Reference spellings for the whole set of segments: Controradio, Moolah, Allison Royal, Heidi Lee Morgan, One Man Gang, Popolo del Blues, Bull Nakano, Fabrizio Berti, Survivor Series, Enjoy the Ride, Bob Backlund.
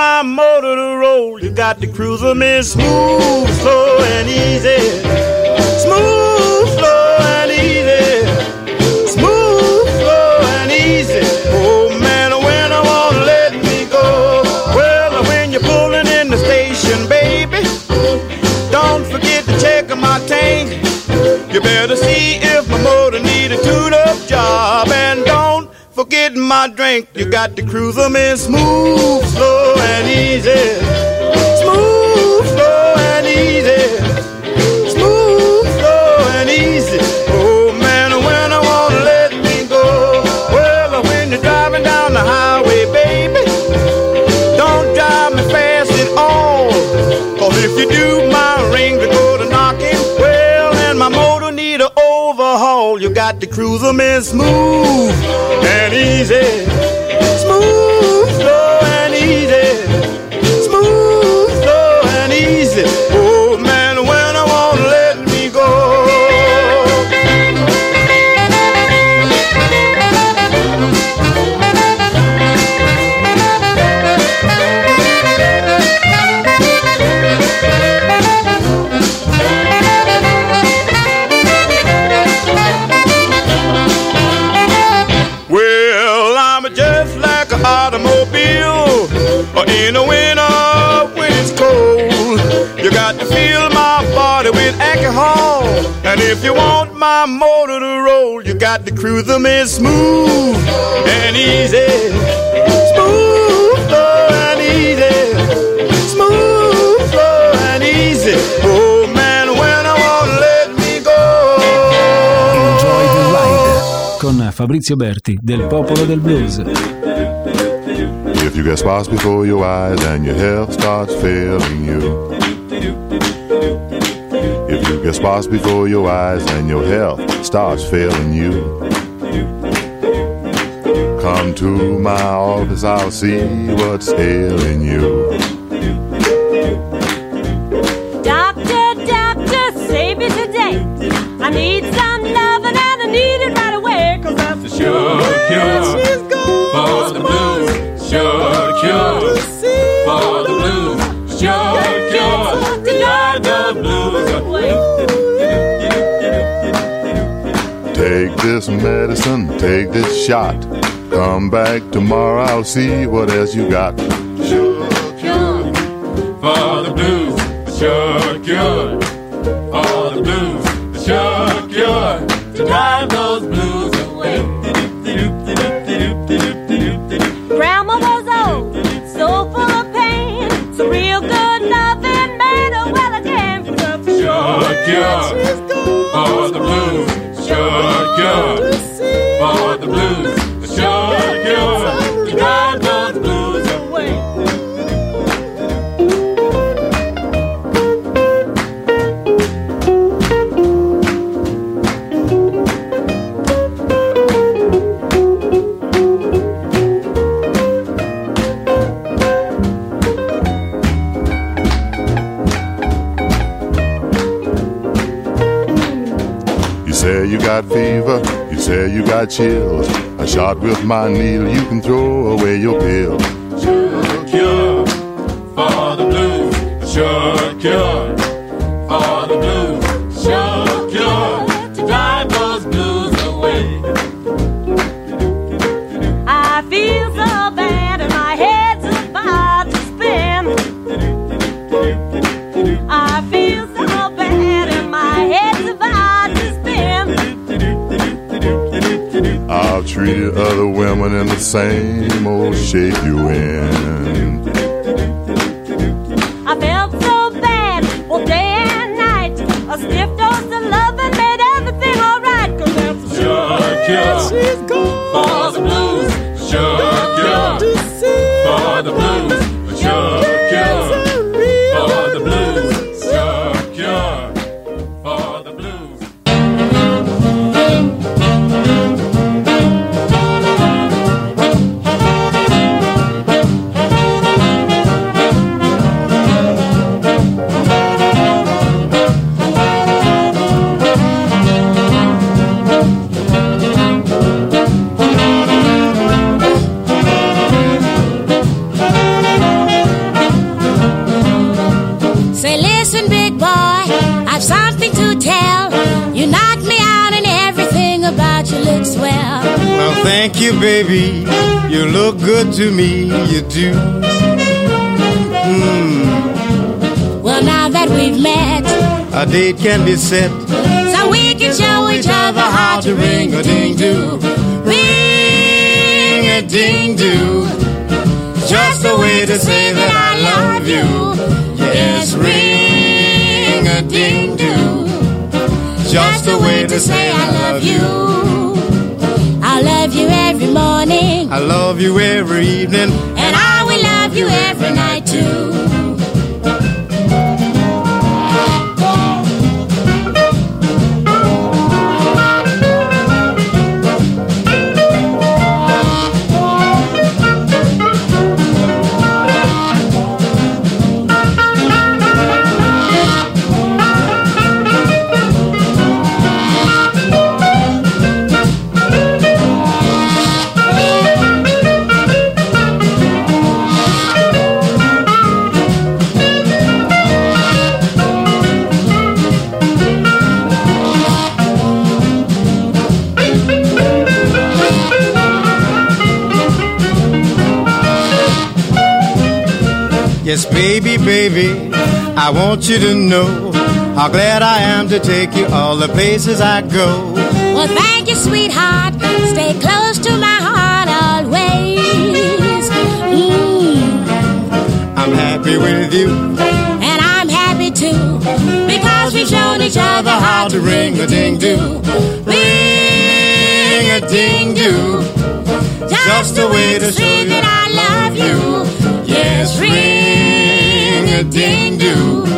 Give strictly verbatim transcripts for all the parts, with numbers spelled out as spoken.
my motor to roll, you got to cruise with me smooth, slow, and easy. Smooth, slow, and easy. Smooth, slow, and easy. Oh man, when I won't let me go. Well, when you're pulling in the station, baby, don't forget to check my tank. You better see if my motor need a tune-up job, and don't forget my drink. You got to cruise them in smooth, slow, and easy. Smooth, slow, and easy. Smooth, slow, and easy. Oh man, when I won't let me go. Well, when you're driving down the highway, baby, don't drive me fast at all. Cause if you do, my ring's gonna knock him. Well, and my motor need an overhaul. You got to cruise them in smooth and easy. Smooth, slow, and easy. Smooth, slow, and easy. Oh man, when I won't let me go. Well, I'm just like an automobile in a winter when it's cold. You got to fill my body with alcohol, and if you want my motor to roll, you got to cruise them in smooth and easy. Smooth, slow, and easy. Smooth, slow, and easy. Oh man, when I won't let me go. Enjoy the Ride con Fabrizio Berti del Popolo del Blues. If you get spots before your eyes and your health starts failing you. If you get spots before your eyes and your health starts failing you. Come to my office, I'll see what's ailing you. Doctor, doctor, save me today. I need some loving and I need it right away. Cause I'm for sure cure for the blues. Sure cure for the blues. Sure cure to get the blues away. Take this medicine, take this shot. Come back tomorrow, I'll see what else you got. Sure cure for the blues. Sure cure for the blues. Sure cure to drive those blues away. Grandma was old, so full of pain. So real good loving made her well again. Sure cure for the blues. Sure cure for the blues. Sure cure to drive those blues away. You got fever, you say you got chills. A shot with my needle, you can throw away your pill. Sure cure for the blues. Sure cure for the blues. Sure cure to drive those blues away. I feel so bad and my head's about to spin. I feel so bad and my head's about to spin. I'll treat other women in the same old shape you in. I felt so bad, well day and night. A stiff dose of loving made everything alright. Cause that's sure cure for the blues. Sure cure for the blues. Sure cure for the blues. Sure cure for the blues. you, baby. You look good to me, you do. Mm. Well, now that we've met, a date can be set, so we can show each other how to ring-a-ding-doo. Ring-a-ding-doo. Just a way to say that I love you. Yes, ring-a-ding-doo. Just a way to say I love you. I love you every morning, I love you every evening, and I will love you every night too. Yes, baby, baby, I want you to know how glad I am to take you all the places I go. Well, thank you, sweetheart. Stay close to my heart always. Mm. I'm happy with you, and I'm happy too, because we've shown each other how to ring-a-ding-doo. Ring-a-ding-doo. Just a way to say that I love you. Yes, ring. Ring-a-ding-doo.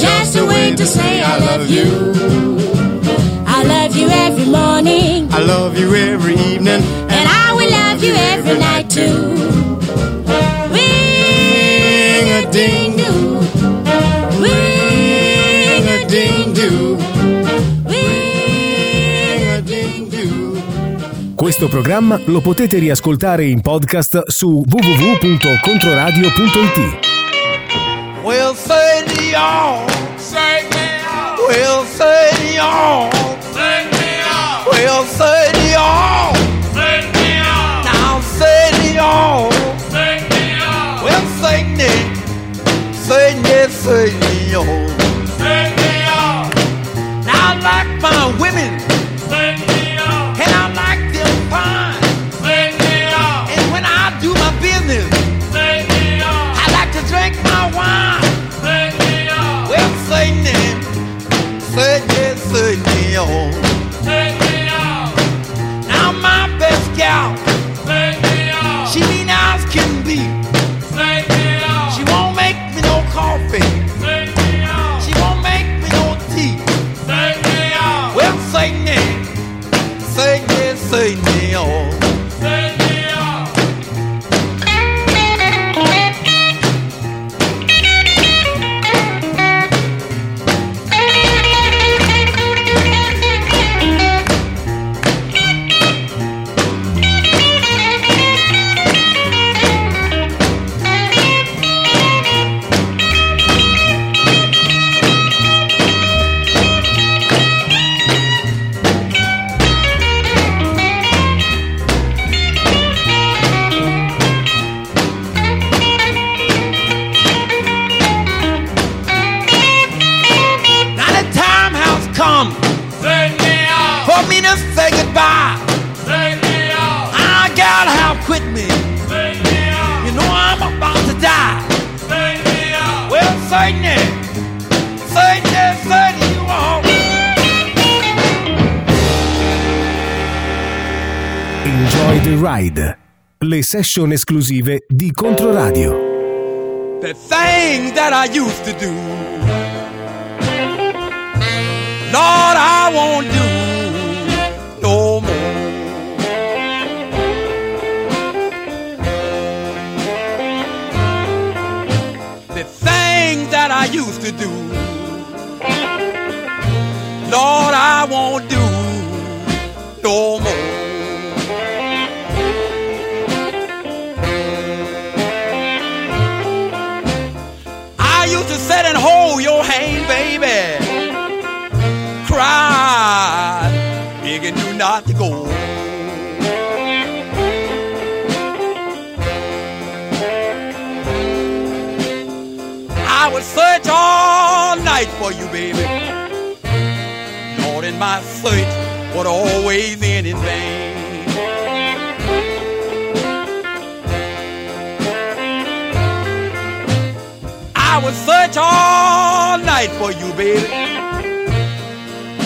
Just a way to say I love you. I love you every morning, I love you every evening, and I will love you every night too. Ring-a-ding-doo. Ring-a-ding-doo. Ring-a-ding-doo. Questo programma lo potete riascoltare in podcast su w w w punto controradio punto i t. Well, say me on, say me on. Well, say me on, say me on. Well, say me on, say me on. Now say me on, say me on. Well, say me, say me, say me on, say me on. Now I like my women, say me on, and I like them fine, say me on. And when I do my business, say me on. I like to drink my wine. Take me on, take me on. Now my best gal, take me on. She mean as can be, take me on. She won't make me no coffee, take me on. She won't make me no tea, take me on. Well, say me, say me, say me on, take me on. Enjoy the Ride, le session esclusive di Controradio. The things that I used to do, Lord, I won't do no more. The things that I used to do, Lord, I won't do no more. Sit and hold your hand, baby. Cry, begging you not to go. I would search all night for you, baby. Lord, and my search would always end in vain. I would search all night for you, baby.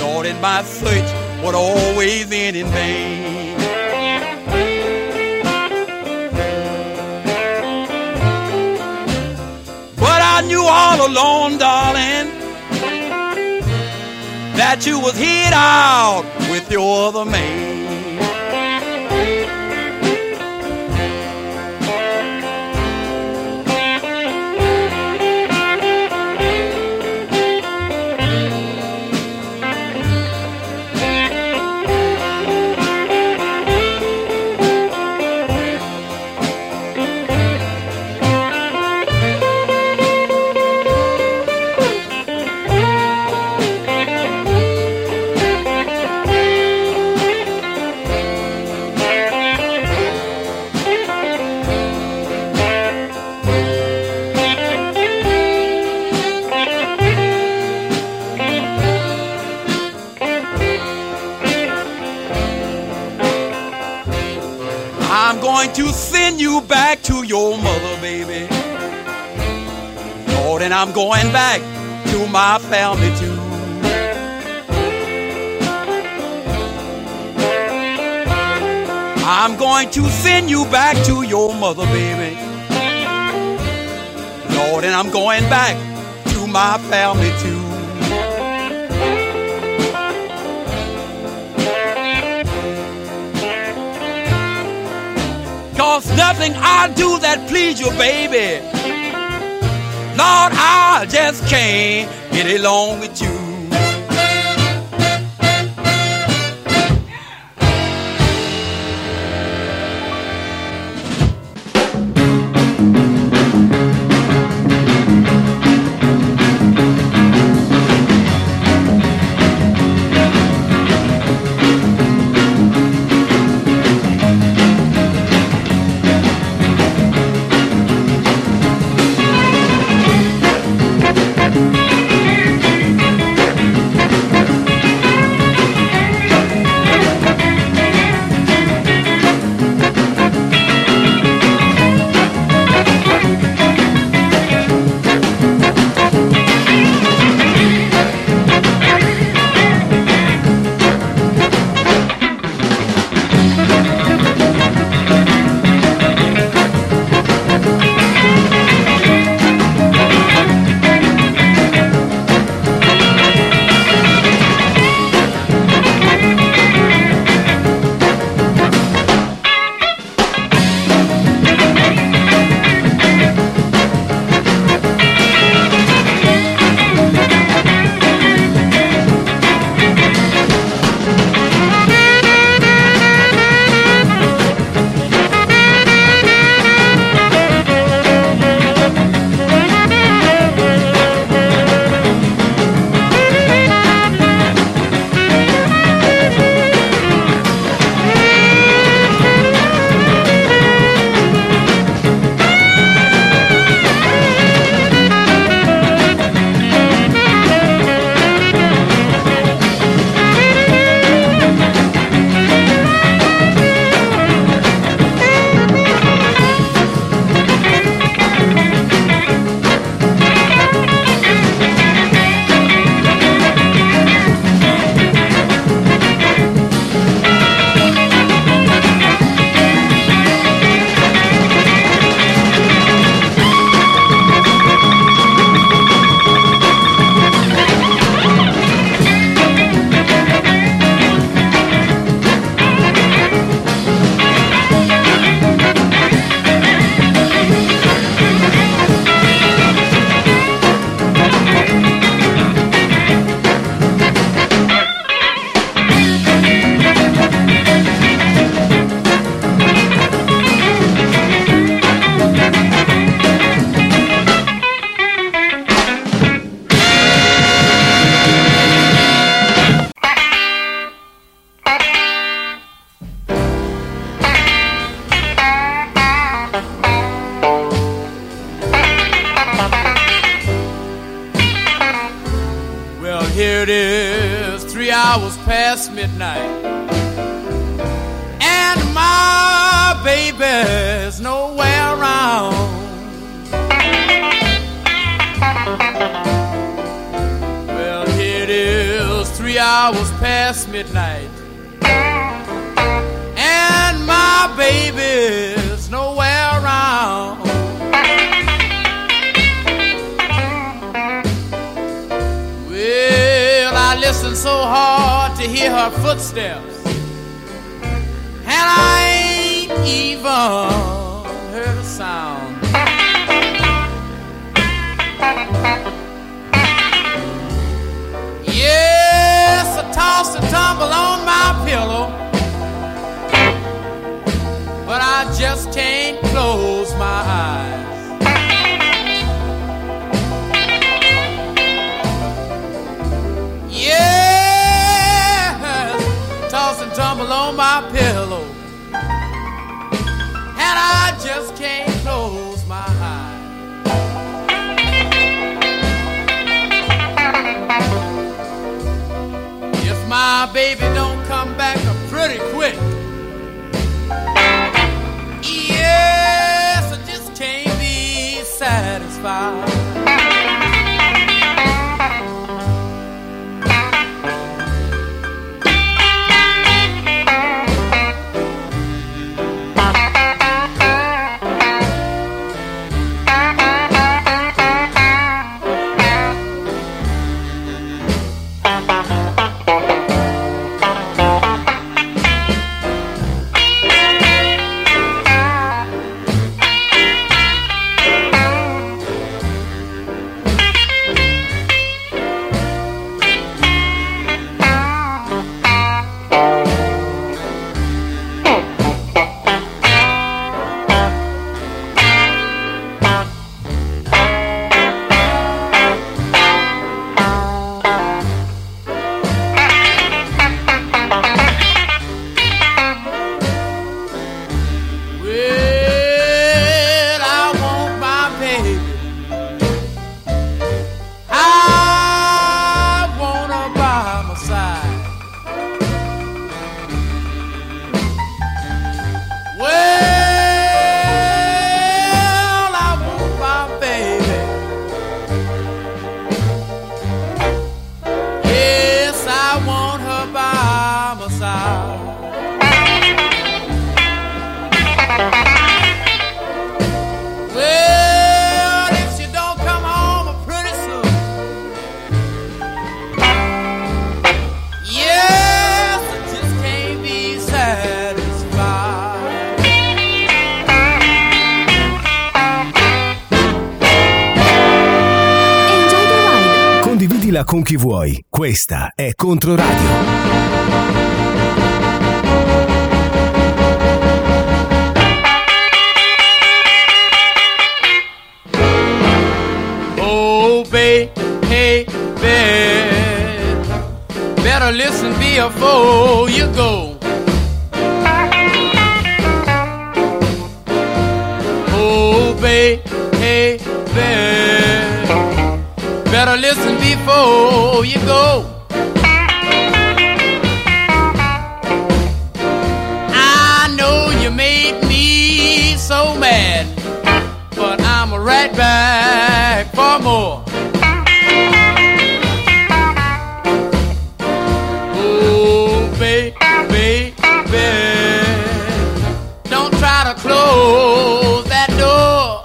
Lord, and my search would always end in vain. But I knew all along, darling, that you was hit out with your other man. To send you back to your mother, baby. Lord, and I'm going back to my family too. I'm going to send you back to your mother, baby. Lord, and I'm going back to my family too. Cause nothing I do that please you, baby. Lord, I just can't get along with you. Here it is, three hours past midnight, and my baby's nowhere around. Well, here it is, three hours past midnight, and my baby's nowhere around. Listen so hard to hear her footsteps, and I ain't even heard a sound. Yes, I toss and tumble on my pillow, but I just can't close my eyes. Tumble on my pillow, and I just can't close my eyes. If my baby don't come back I'm pretty quick, yes, I just can't be satisfied. Con chi vuoi, questa è Controradio. Oh baby, hey baby, better listen before you go. Oh baby, hey baby, better listen before you go. I know you made me so mad, but I'm right back for more. Oh, baby, baby, don't try to close that door.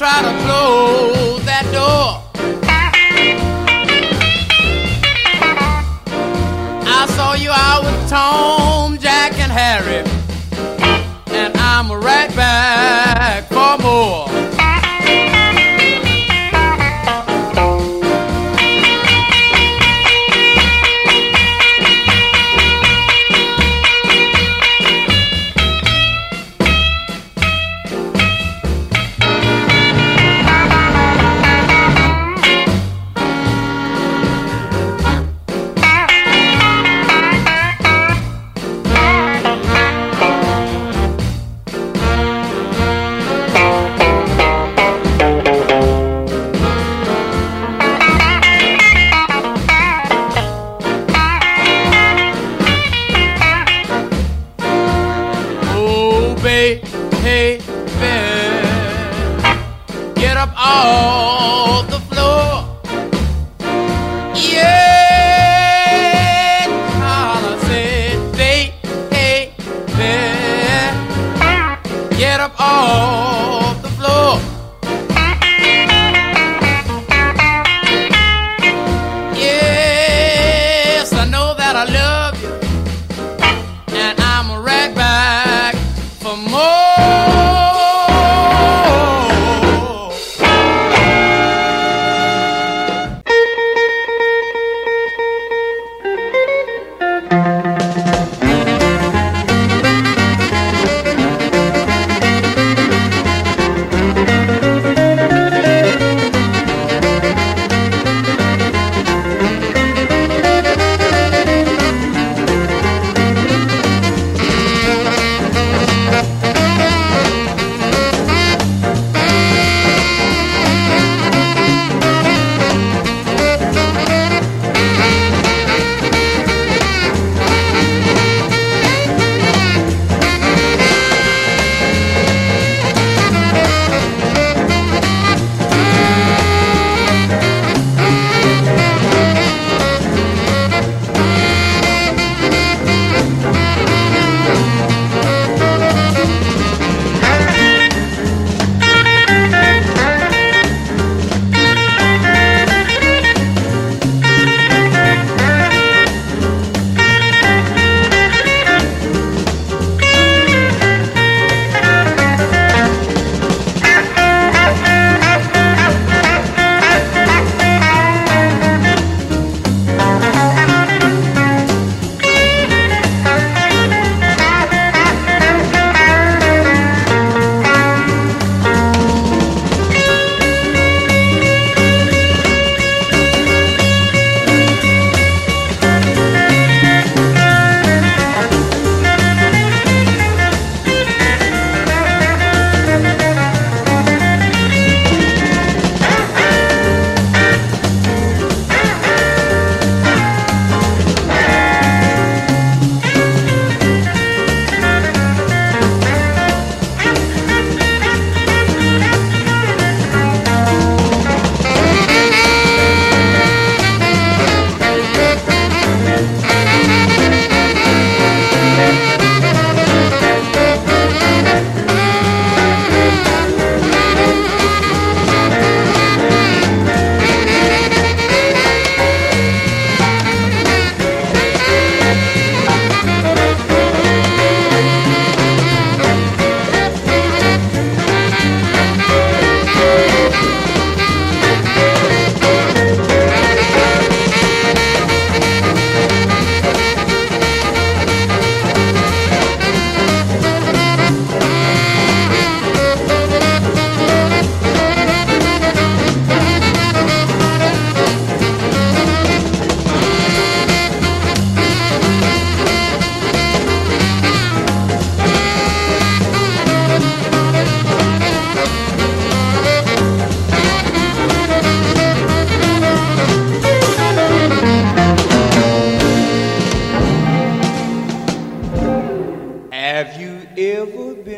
Try to close that door. I saw you out with Tom, Jack, and Harry, and I'm right back for more.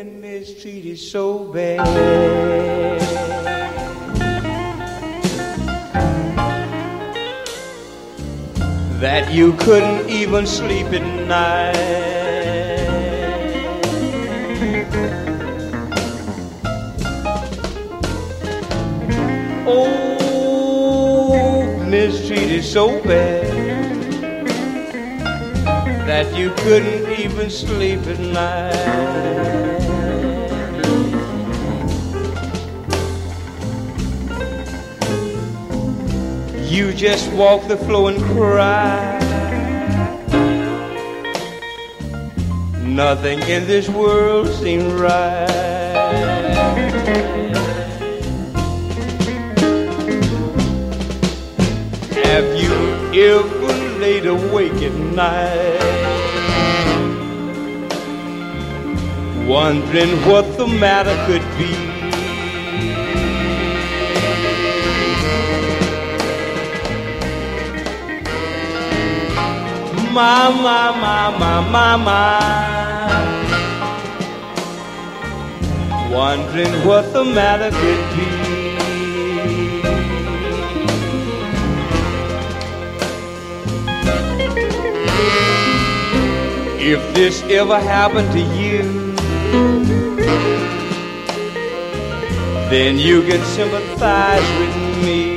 been mistreated so bad. That you couldn't even sleep at night. Oh, mistreated so bad that you couldn't even sleep at night. You just walk the floor and cry. Nothing in this world seems right. Have you ever laid awake at night, wondering what the matter could be? My, my, my, my, my, my. Wondering what the matter could be. If this ever happened to you, then you can sympathize with me.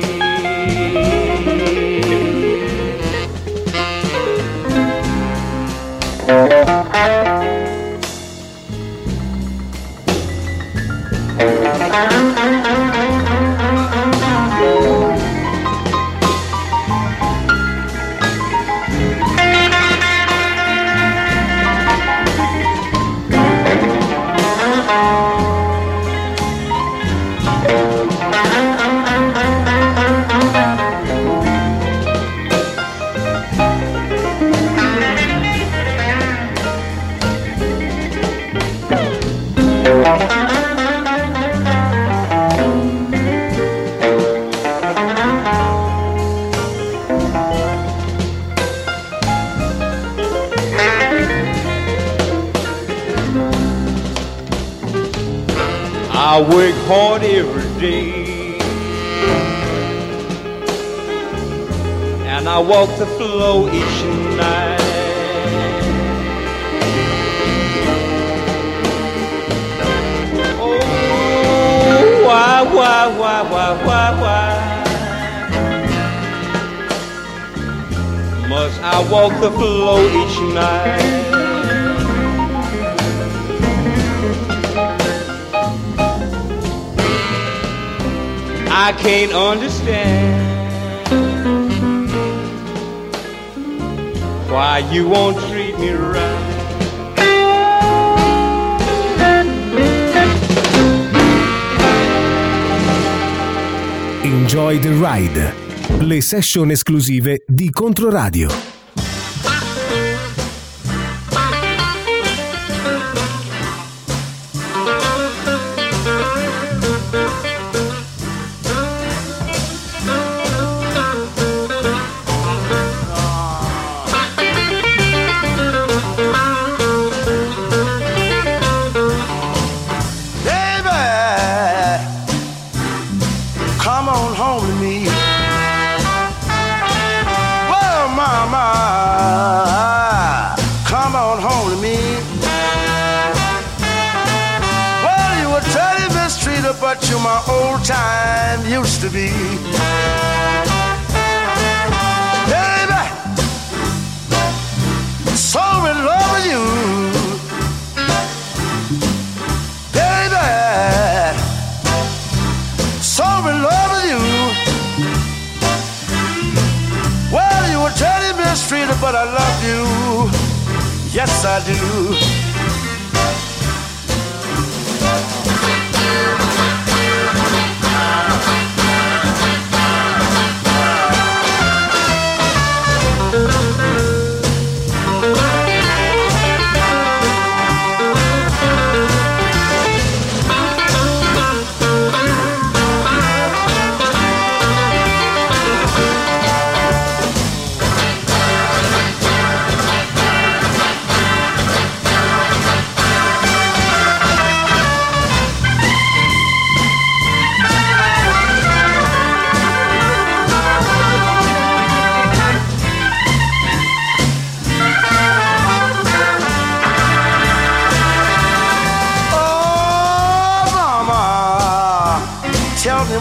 I work hard every day, and I walk the floor each night. Oh, why, why, why, why, why, why must I walk the floor each night? I can't understand why you won't treat me right. Enjoy the Ride, le session esclusive di Controradio. But I love you, yes I do.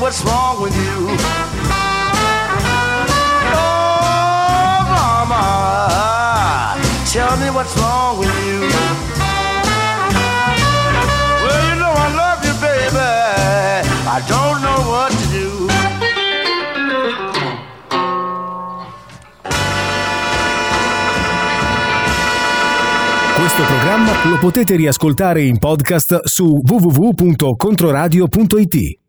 what's wrong with you. Oh, mama, tell me what's wrong with you. Well, you know I love you, baby, I don't know what to do. Questo programma lo potete riascoltare in podcast su w w w punto controradio punto i t.